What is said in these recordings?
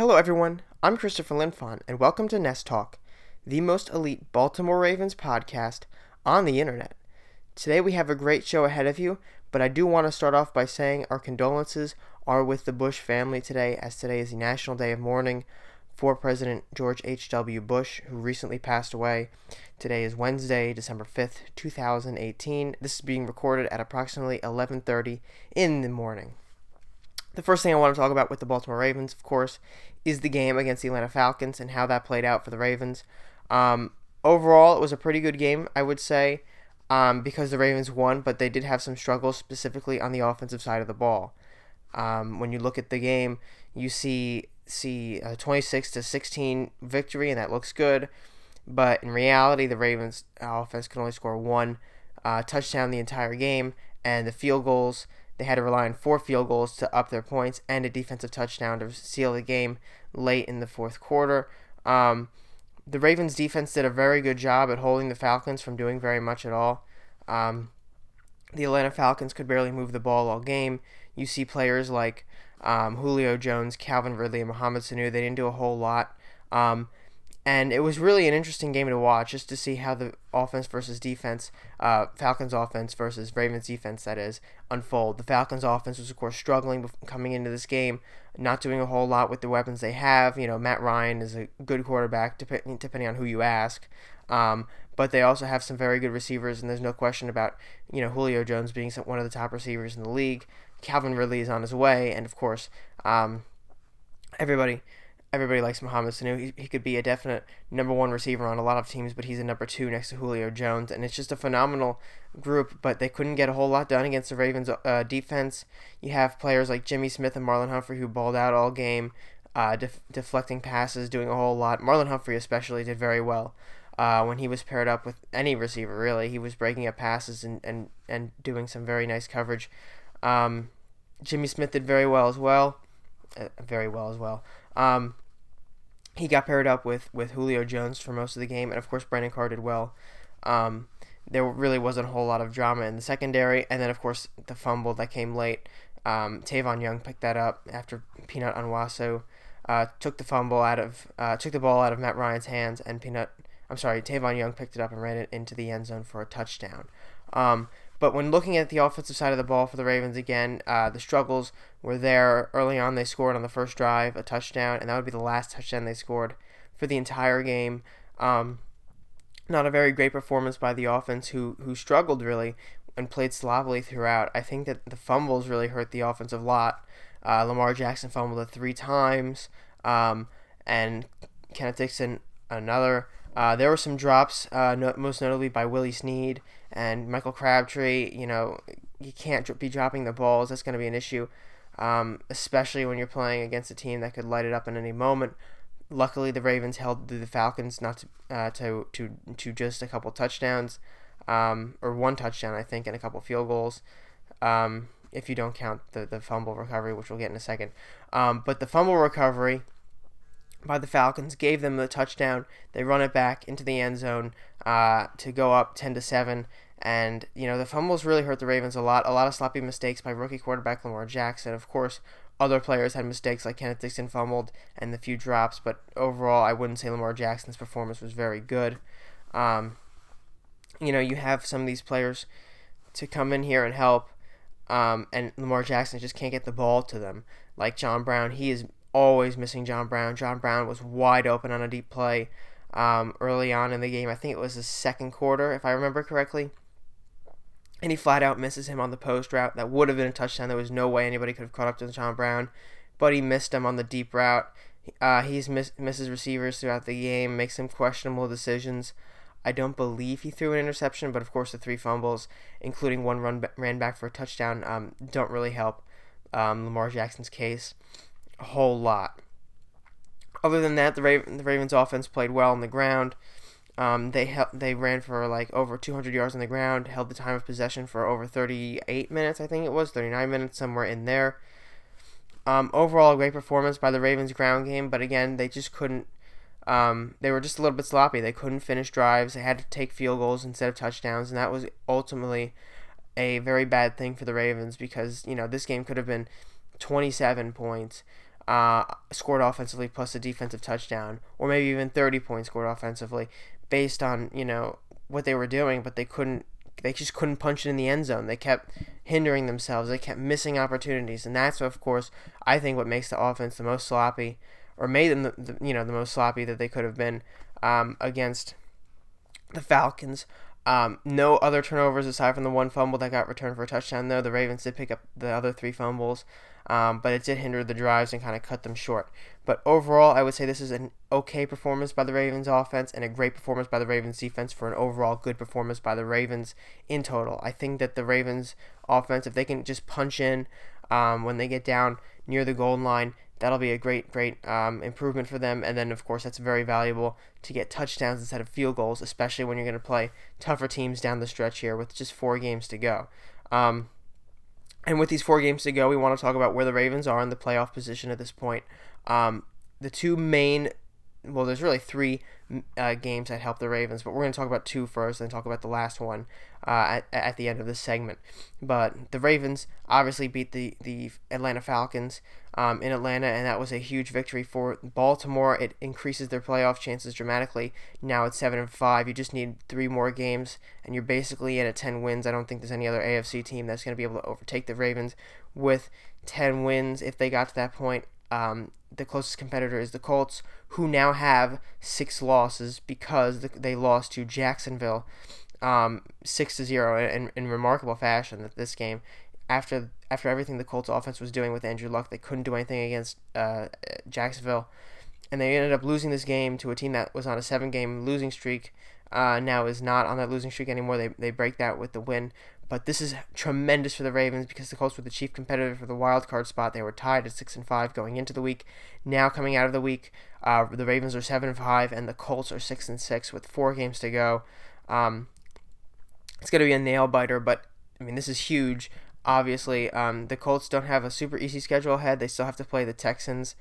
Hello everyone, I'm Christopher Linfante, and welcome to Nest Talk, the most elite Baltimore Ravens podcast on the internet. Today we have a great show ahead of you, but I do want to start off by saying our condolences are with the Bush family today, as today is the National Day of Mourning for President George H.W. Bush, who recently passed away. Today is Wednesday, December 5th, 2018. This is being recorded at approximately 11:30 in the morning. The first thing I want to talk about with the Baltimore Ravens, of course, is the game against the Atlanta Falcons and how that played out for the Ravens. Overall, it was a pretty good game, I would say, because the Ravens won, but they did have some struggles specifically on the offensive side of the ball. When you look at the game, you see a 26-16 victory, and that looks good. But in reality, the Ravens offense could only score one touchdown the entire game, and the field goals, they had to rely on four field goals to up their points and a defensive touchdown to seal the game late in the fourth quarter. The Ravens defense did a very good job at holding the Falcons from doing very much at all. The Atlanta Falcons could barely move the ball all game. You see players like Julio Jones, Calvin Ridley, and Mohamed Sanu. They didn't do a whole lot. And it was really an interesting game to watch, just to see how the offense versus defense, Falcons offense versus Ravens defense, that is, unfold. The Falcons offense was, of course, struggling coming into this game, not doing a whole lot with the weapons they have. You know, Matt Ryan is a good quarterback, depending on who you ask. But they also have some very good receivers, and there's no question about, you know, Julio Jones being one of the top receivers in the league. Calvin Ridley is on his way, and, of course, Everybody likes Mohamed Sanu. He could be a definite number one receiver on a lot of teams, but he's a number two next to Julio Jones, and it's just a phenomenal group, but they couldn't get a whole lot done against the Ravens' defense. You have players like Jimmy Smith and Marlon Humphrey who balled out all game, deflecting passes, doing a whole lot. Marlon Humphrey especially did very well when he was paired up with any receiver, really. He was breaking up passes and doing some very nice coverage. Jimmy Smith did very well as well. He got paired up with Julio Jones for most of the game, and of course Brandon Carr did well. There really wasn't a whole lot of drama in the secondary, and then of course the fumble that came late. Tavon Young picked that up after Peanut Unwaso took the ball out of Matt Ryan's hands, and Tavon Young picked it up and ran it into the end zone for a touchdown. But when looking at the offensive side of the ball for the Ravens again, the struggles were there. Early on, they scored on the first drive a touchdown, and that would be the last touchdown they scored for the entire game. Not a very great performance by the offense, who struggled really and played sloppily throughout. I think that the fumbles really hurt the offense a lot. Lamar Jackson fumbled it 3 times, and Kenneth Dixon another. There were some drops, most notably by Willie Snead and Michael Crabtree. You know, you can't be dropping the balls. That's going to be an issue, especially when you're playing against a team that could light it up at any moment. Luckily, the Ravens held the Falcons not to just a couple touchdowns, or one touchdown, I think, and a couple field goals, if you don't count the fumble recovery, which we'll get in a second. But the fumble recovery by the Falcons gave them the touchdown. They run it back into the end zone to go up 10-7, and you know the fumbles really hurt the Ravens a lot. A lot of sloppy mistakes by rookie quarterback Lamar Jackson. Of course, other players had mistakes, like Kenneth Dixon fumbled and the few drops. But overall, I wouldn't say Lamar Jackson's performance was very good. You know, you have some of these players to come in here and help, and Lamar Jackson just can't get the ball to them. Like John Brown, he is always missing John Brown. John Brown was wide open on a deep play early on in the game. I think it was the second quarter, if I remember correctly. And he flat out misses him on the post route. That would have been a touchdown. There was no way anybody could have caught up to John Brown. But he missed him on the deep route. He misses receivers throughout the game, makes some questionable decisions. I don't believe he threw an interception, but of course the 3 fumbles, including one ran back for a touchdown, don't really help Lamar Jackson's case a whole lot. Other than that, the Ravens offense played well on the ground. They ran for like over 200 yards on the ground, held the time of possession for over 38 minutes, I think it was, 39 minutes, somewhere in there. Overall, a great performance by the Ravens ground game, but again, they just couldn't, they were just a little bit sloppy. They couldn't finish drives. They had to take field goals instead of touchdowns, and that was ultimately a very bad thing for the Ravens because, you know, this game could have been 27 points. scored offensively plus a defensive touchdown, or maybe even 30 points scored offensively, based on, you know, what they were doing, but they just couldn't punch it in the end zone. They kept hindering themselves. They kept missing opportunities, and that's, of course, I think what makes the offense the most sloppy, or made them the most sloppy that they could have been against the Falcons. No other turnovers aside from the one fumble that got returned for a touchdown, though. The Ravens did pick up the other three fumbles, but it did hinder the drives and kind of cut them short. But overall, I would say this is an okay performance by the Ravens offense and a great performance by the Ravens defense for an overall good performance by the Ravens in total. I think that the Ravens offense, if they can just punch in when they get down near the goal line, that'll be a great improvement for them. And then, of course, that's very valuable to get touchdowns instead of field goals, especially when you're going to play tougher teams down the stretch here with just 4 games to go. And with these 4 games to go, we want to talk about where the Ravens are in the playoff position at this point. The two main... Well, there's really 3 games that help the Ravens, but we're going to talk about 2 first and talk about the last one at the end of this segment. But the Ravens obviously beat the Atlanta Falcons in Atlanta, and that was a huge victory for Baltimore. It increases their playoff chances dramatically. Now it's 7-5. You just need 3 more games, and you're basically in at 10 wins. I don't think there's any other AFC team that's going to be able to overtake the Ravens with 10 wins if they got to that point. The closest competitor is the Colts, who now have 6 losses because they lost to Jacksonville 6-0 in remarkable fashion at this game. After everything the Colts offense was doing with Andrew Luck, they couldn't do anything against Jacksonville, and they ended up losing this game to a team that was on a 7-game losing streak. Now is not on that losing streak anymore. They break that with the win. But this is tremendous for the Ravens because the Colts were the chief competitor for the wild card spot. They were tied at 6-5 going into the week. Now coming out of the week, the Ravens are 7-5 and the Colts are 6-6 with 4 games to go. It's going to be a nail biter, but I mean this is huge. Obviously, the Colts don't have a super easy schedule ahead. They still have to play the Texans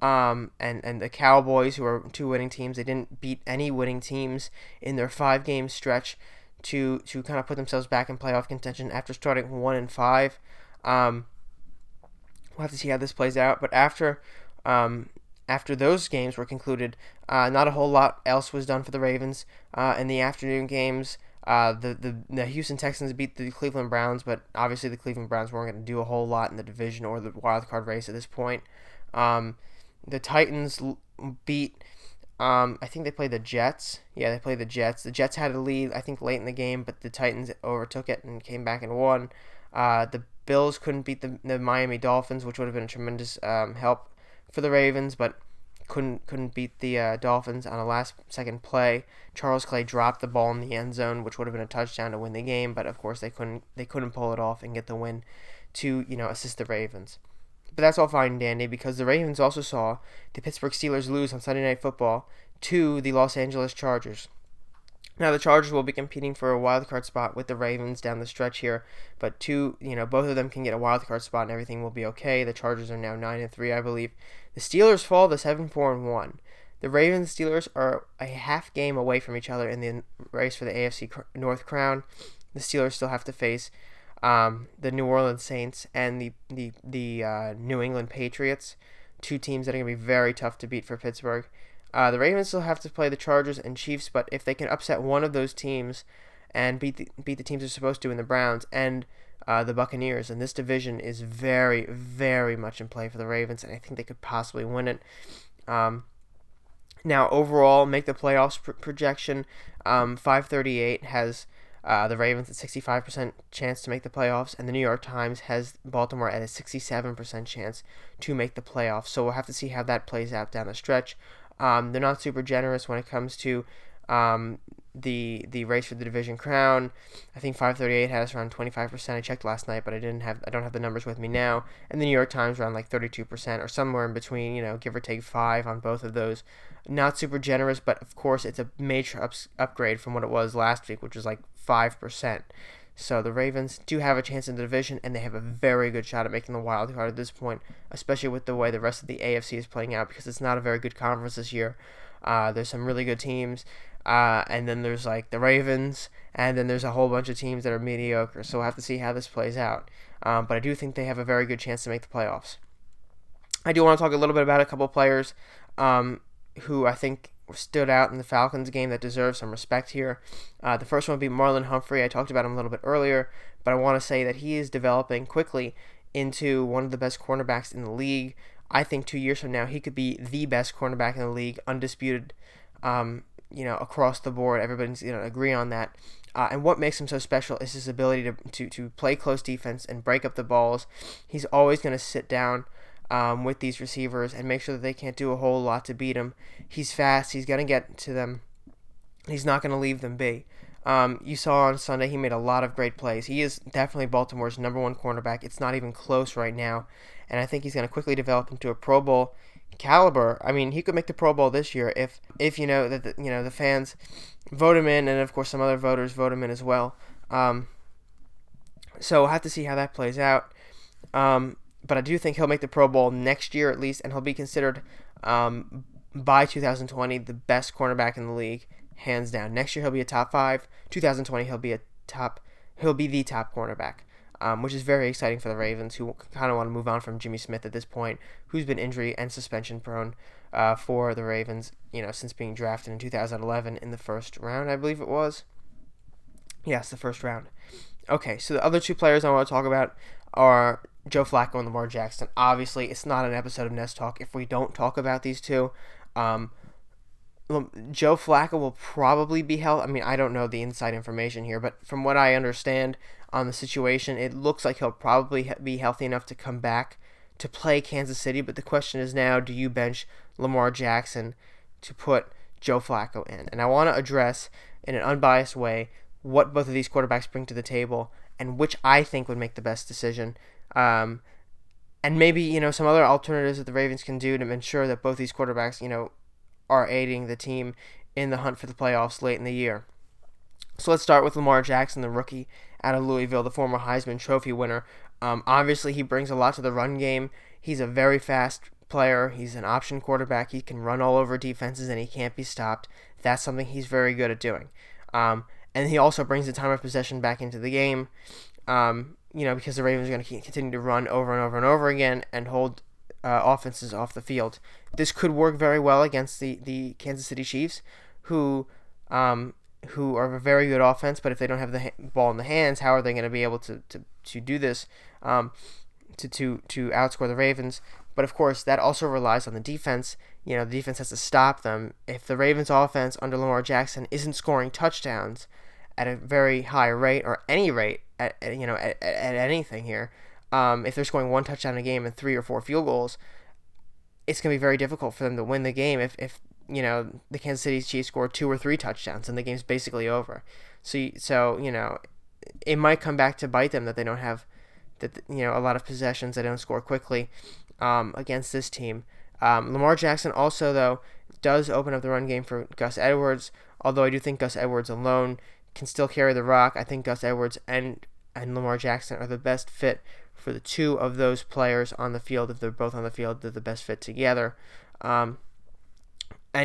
and the Cowboys, who are 2 winning teams. They didn't beat any winning teams in their 5-game stretch to kind of put themselves back in playoff contention after starting 1-5. We'll have to see how this plays out. But after those games were concluded, not a whole lot else was done for the Ravens. In the afternoon games, the Houston Texans beat the Cleveland Browns, but obviously the Cleveland Browns weren't going to do a whole lot in the division or the wildcard race at this point. The Titans beat... I think they played the Jets. Yeah, they played the Jets. The Jets had a lead, I think, late in the game, but the Titans overtook it and came back and won. The Bills couldn't beat the Miami Dolphins, which would have been a tremendous help for the Ravens, but couldn't beat the Dolphins on a last-second play. Charles Clay dropped the ball in the end zone, which would have been a touchdown to win the game, but of course they couldn't pull it off and get the win to, you know, assist the Ravens. But that's all fine and dandy because the Ravens also saw the Pittsburgh Steelers lose on Sunday Night Football to the Los Angeles Chargers. Now the Chargers will be competing for a wild card spot with the Ravens down the stretch here, but both of them can get a wild card spot and everything will be okay. The Chargers are now 9-3, I believe. The Steelers fall to 7-4-1. The Ravens and Steelers are a half game away from each other in the race for the AFC North crown. The Steelers still have to face the New Orleans Saints and the New England Patriots, 2 teams that are going to be very tough to beat for Pittsburgh. The Ravens still have to play the Chargers and Chiefs, but if they can upset one of those teams and beat the teams they're supposed to in the Browns and the Buccaneers, and this division is very, very much in play for the Ravens, and I think they could possibly win it. Now, overall, make the playoffs projection. 538 has... the Ravens at 65% chance to make the playoffs, and the New York Times has Baltimore at a 67% chance to make the playoffs. So we'll have to see how that plays out down the stretch. They're not super generous when it comes to the race for the division crown. I think 538 has around 25%. I checked last night, but I don't have the numbers with me now. And the New York Times around like 32% or somewhere in between, give or take 5 on both of those. Not super generous, but of course it's a major upgrade from what it was last week, which was like 5%. So the Ravens do have a chance in the division, and they have a very good shot at making the wild card at this point, especially with the way the rest of the AFC is playing out, because it's not a very good conference this year. There's some really good teams, and then there's like the Ravens, and then there's a whole bunch of teams that are mediocre. So we'll have to see how this plays out. But I do think they have a very good chance to make the playoffs. I do want to talk a little bit about a couple players who I think stood out in the Falcons game that deserve some respect here. The first one would be Marlon Humphrey. I talked about him a little bit earlier, but I want to say that he is developing quickly into one of the best cornerbacks in the league. I think 2 years from now, he could be the best cornerback in the league, undisputed, across the board. Everybody's agree on that. And what makes him so special is his ability to play close defense and break up the balls. He's always going to sit down with these receivers and make sure that they can't do a whole lot to beat him. He's fast. He's going to get to them. He's not going to leave them be. You saw on Sunday he made a lot of great plays. He is definitely Baltimore's number one cornerback. It's not even close right now. And I think he's going to quickly develop into a Pro Bowl caliber. I mean, he could make the Pro Bowl this year if the fans vote him in, and of course some other voters vote him in as well. So we'll have to see how that plays out. But I do think he'll make the Pro Bowl next year at least, and he'll be considered by 2020 the best cornerback in the league, hands down. Next year he'll be a top 5. 2020 he'll be the top cornerback. Which is very exciting for the Ravens, who kind of want to move on from Jimmy Smith at this point, who's been injury and suspension prone for the Ravens, since being drafted in 2011 in the first round, I believe it was. Yes, the first round. Okay, so the other two players I want to talk about are Joe Flacco and Lamar Jackson. Obviously, it's not an episode of Nest Talk if we don't talk about these two. Joe Flacco will probably be held. I mean, I don't know the inside information here, but from what I understand on the situation, it looks like he'll probably be healthy enough to come back to play Kansas City. But the question is now, do you bench Lamar Jackson to put Joe Flacco in? And I want to address in an unbiased way what both of these quarterbacks bring to the table and which I think would make the best decision. And maybe, some other alternatives that the Ravens can do to ensure that both these quarterbacks, are aiding the team in the hunt for the playoffs late in the year. So let's start with Lamar Jackson, the rookie out of Louisville, the former Heisman Trophy winner. Obviously, he brings a lot to the run game. He's a very fast player. He's an option quarterback. He can run all over defenses, and he can't be stopped. That's something he's very good at doing. And he also brings the time of possession back into the game, because the Ravens are going to continue to run over and over and over again and hold offenses off the field. This could work very well against the Kansas City Chiefs, who are a very good offense, but if they don't have the ball in the hands, how are they going to be able to do this, to outscore the Ravens? But of course, that also relies on the defense. The defense has to stop them. If the Ravens' offense under Lamar Jackson isn't scoring touchdowns at a very high rate or any rate at anything here. If they're scoring one touchdown a game and 3 or 4 field goals, it's going to be very difficult for them to win the game if the Kansas City Chiefs score 2 or 3 touchdowns and the game's basically over. So it might come back to bite them that they don't have a lot of possessions, they don't score quickly against this team. Lamar Jackson also, though, does open up the run game for Gus Edwards, although I do think Gus Edwards alone can still carry the rock. I think Gus Edwards and Lamar Jackson are the best fit for the two of those players on the field. If they're both on the field, they're the best fit together. And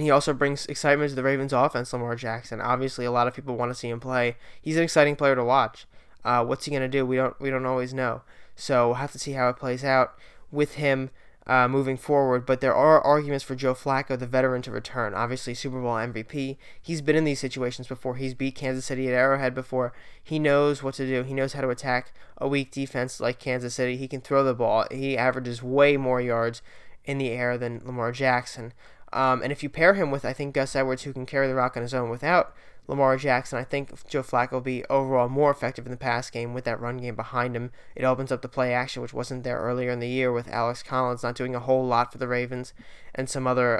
he also brings excitement to the Ravens offense, Lamar Jackson. Obviously, a lot of people want to see him play. He's an exciting player to watch. What's he going to do? We don't always know. So we'll have to see how it plays out with him moving forward. But there are arguments for Joe Flacco, the veteran, to return. Obviously, Super Bowl MVP. He's been in these situations before. He's beat Kansas City at Arrowhead before. He knows what to do. He knows how to attack a weak defense like Kansas City. He can throw the ball. He averages way more yards in the air than Lamar Jackson. And if you pair him with, I think, Gus Edwards, who can carry the rock on his own without Lamar Jackson, I think Joe Flacco will be overall more effective in the pass game with that run game behind him. It opens up the play action, which wasn't there earlier in the year with Alex Collins not doing a whole lot for the Ravens, and some other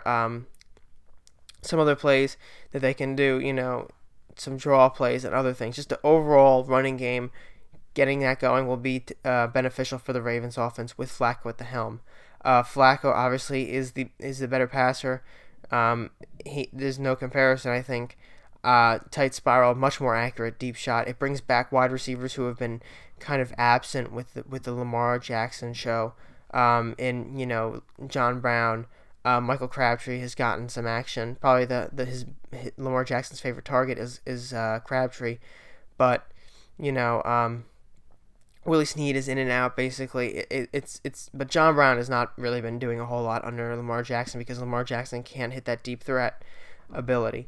plays that they can do, some draw plays and other things. Just the overall running game, getting that going will be beneficial for the Ravens offense with Flacco at the helm. Flacco obviously is the better passer. There's no comparison, I think. Tight spiral, much more accurate deep shot. It brings back wide receivers who have been kind of absent with the Lamar Jackson show. And John Brown, Michael Crabtree has gotten some action. Probably his Lamar Jackson's favorite target is Crabtree, but Willie Snead is in and out, basically. It's but John Brown has not really been doing a whole lot under Lamar Jackson because Lamar Jackson can't hit that deep threat ability.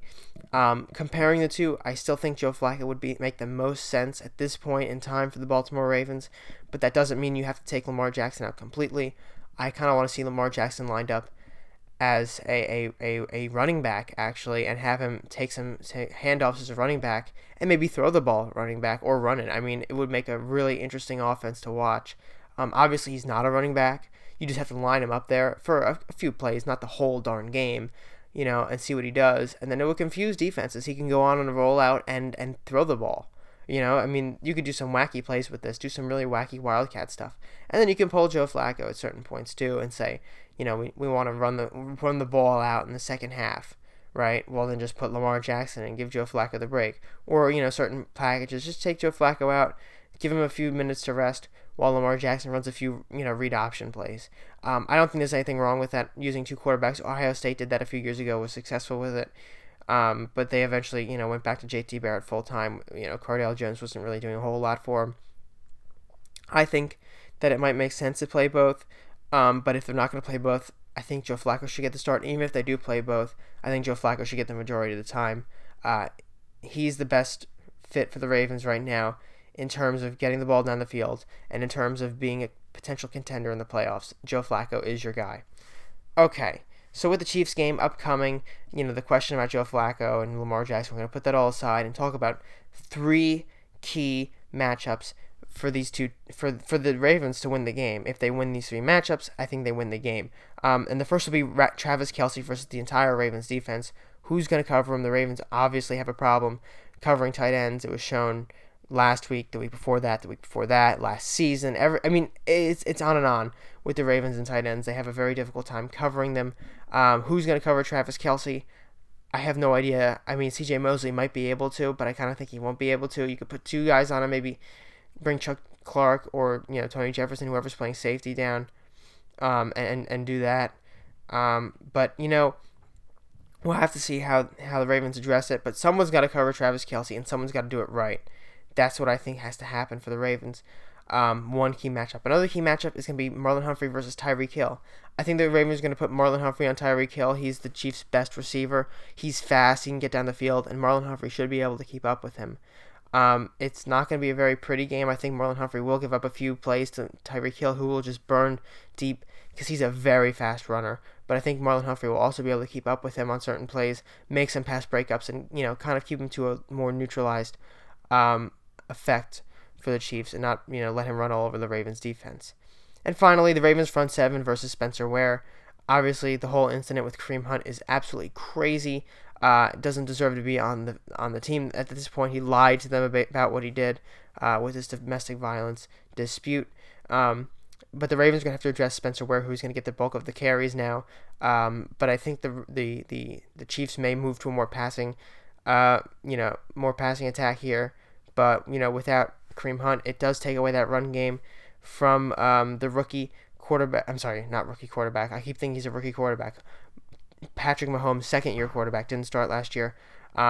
Comparing the two, I still think Joe Flacco would make the most sense at this point in time for the Baltimore Ravens, but that doesn't mean you have to take Lamar Jackson out completely. I kind of want to see Lamar Jackson lined up as a running back, actually, and have him take some handoffs as a running back and maybe throw the ball running back or run it. I mean, it would make a really interesting offense to watch. Obviously, he's not a running back. You just have to line him up there for a few plays, not the whole darn game, you know, and see what he does. And then it would confuse defenses. He can go on a rollout and throw the ball. You know, I mean, you could do some wacky plays with this, do some really wacky Wildcat stuff. And then you can pull Joe Flacco at certain points, too, and say, you know, we want to run the ball out in the second half, right? Well, then just put Lamar Jackson and give Joe Flacco the break. Or, you know, certain packages, just take Joe Flacco out, give him a few minutes to rest while Lamar Jackson runs a few, you know, read option plays. I don't think there's anything wrong with that, using two quarterbacks. Ohio State did that a few years ago, was successful with it. But they eventually, you know, went back to J.T. Barrett full-time. You know, Cardale Jones wasn't really doing a whole lot for him. I think that it might make sense to play both, but if they're not going to play both, I think Joe Flacco should get the start. Even if they do play both, I think Joe Flacco should get the majority of the time. He's the best fit for the Ravens right now in terms of getting the ball down the field and in terms of being a potential contender in the playoffs. Joe Flacco is your guy. Okay. So with the Chiefs game upcoming, you know, the question about Joe Flacco and Lamar Jackson, we're going to put that all aside and talk about three key matchups for these two, for the Ravens to win the game. If they win these three matchups, I think they win the game. And the first will be Travis Kelce versus the entire Ravens defense. Who's going to cover him? The Ravens obviously have a problem covering tight ends. It was shown last week, the week before that, last season. It's on and on with the Ravens and tight ends. They have a very difficult time covering them. Who's going to cover Travis Kelce? I have no idea. I mean, C.J. Mosley might be able to, but I kind of think he won't be able to. You could put two guys on him, maybe bring Chuck Clark or, you know, Tony Jefferson, whoever's playing safety down, and do that. But, you know, we'll have to see how the Ravens address it. But someone's got to cover Travis Kelce, and someone's got to do it right. That's what I think has to happen for the Ravens. One key matchup. Another key matchup is going to be Marlon Humphrey versus Tyreek Hill. I think the Ravens are going to put Marlon Humphrey on Tyreek Hill. He's the Chiefs' best receiver. He's fast. He can get down the field, and Marlon Humphrey should be able to keep up with him. It's not going to be a very pretty game. I think Marlon Humphrey will give up a few plays to Tyreek Hill, who will just burn deep because he's a very fast runner. But I think Marlon Humphrey will also be able to keep up with him on certain plays, make some pass breakups, and, you know, kind of keep him to a more neutralized effect for the Chiefs and not, you know, let him run all over the Ravens defense. And finally, the Ravens front seven versus Spencer Ware. Obviously, the whole incident with Kareem Hunt is absolutely crazy. Doesn't deserve to be on the team at this point. He lied to them about what he did with his domestic violence dispute. But the Ravens are going to have to address Spencer Ware, who's going to get the bulk of the carries now. But I think the Chiefs may move to a more passing attack here. But, you know, without Kareem Hunt, it does take away that run game from the rookie quarterback. I'm sorry, not rookie quarterback. I keep thinking he's a rookie quarterback. Patrick Mahomes, second-year quarterback, didn't start last year. It's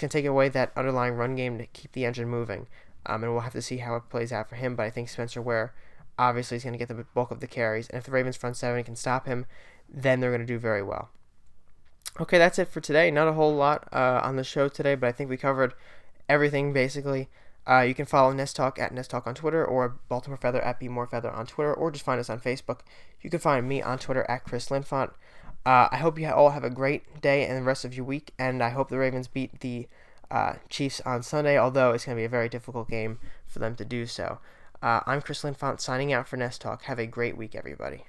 going to take away that underlying run game to keep the engine moving. And we'll have to see how it plays out for him. But I think Spencer Ware obviously is going to get the bulk of the carries. And if the Ravens front seven can stop him, then they're going to do very well. Okay, that's it for today. Not a whole lot on the show today, but I think we covered everything, basically. You can follow Nest Talk at Nest Talk on Twitter, or Baltimore Feather at Be More Feather on Twitter, or just find us on Facebook. You can find me on Twitter at Chris Linfante. I hope you all have a great day and the rest of your week, and I hope the Ravens beat the Chiefs on Sunday, although it's going to be a very difficult game for them to do so. I'm Chris Linfante, signing out for Nest Talk. Have a great week, everybody.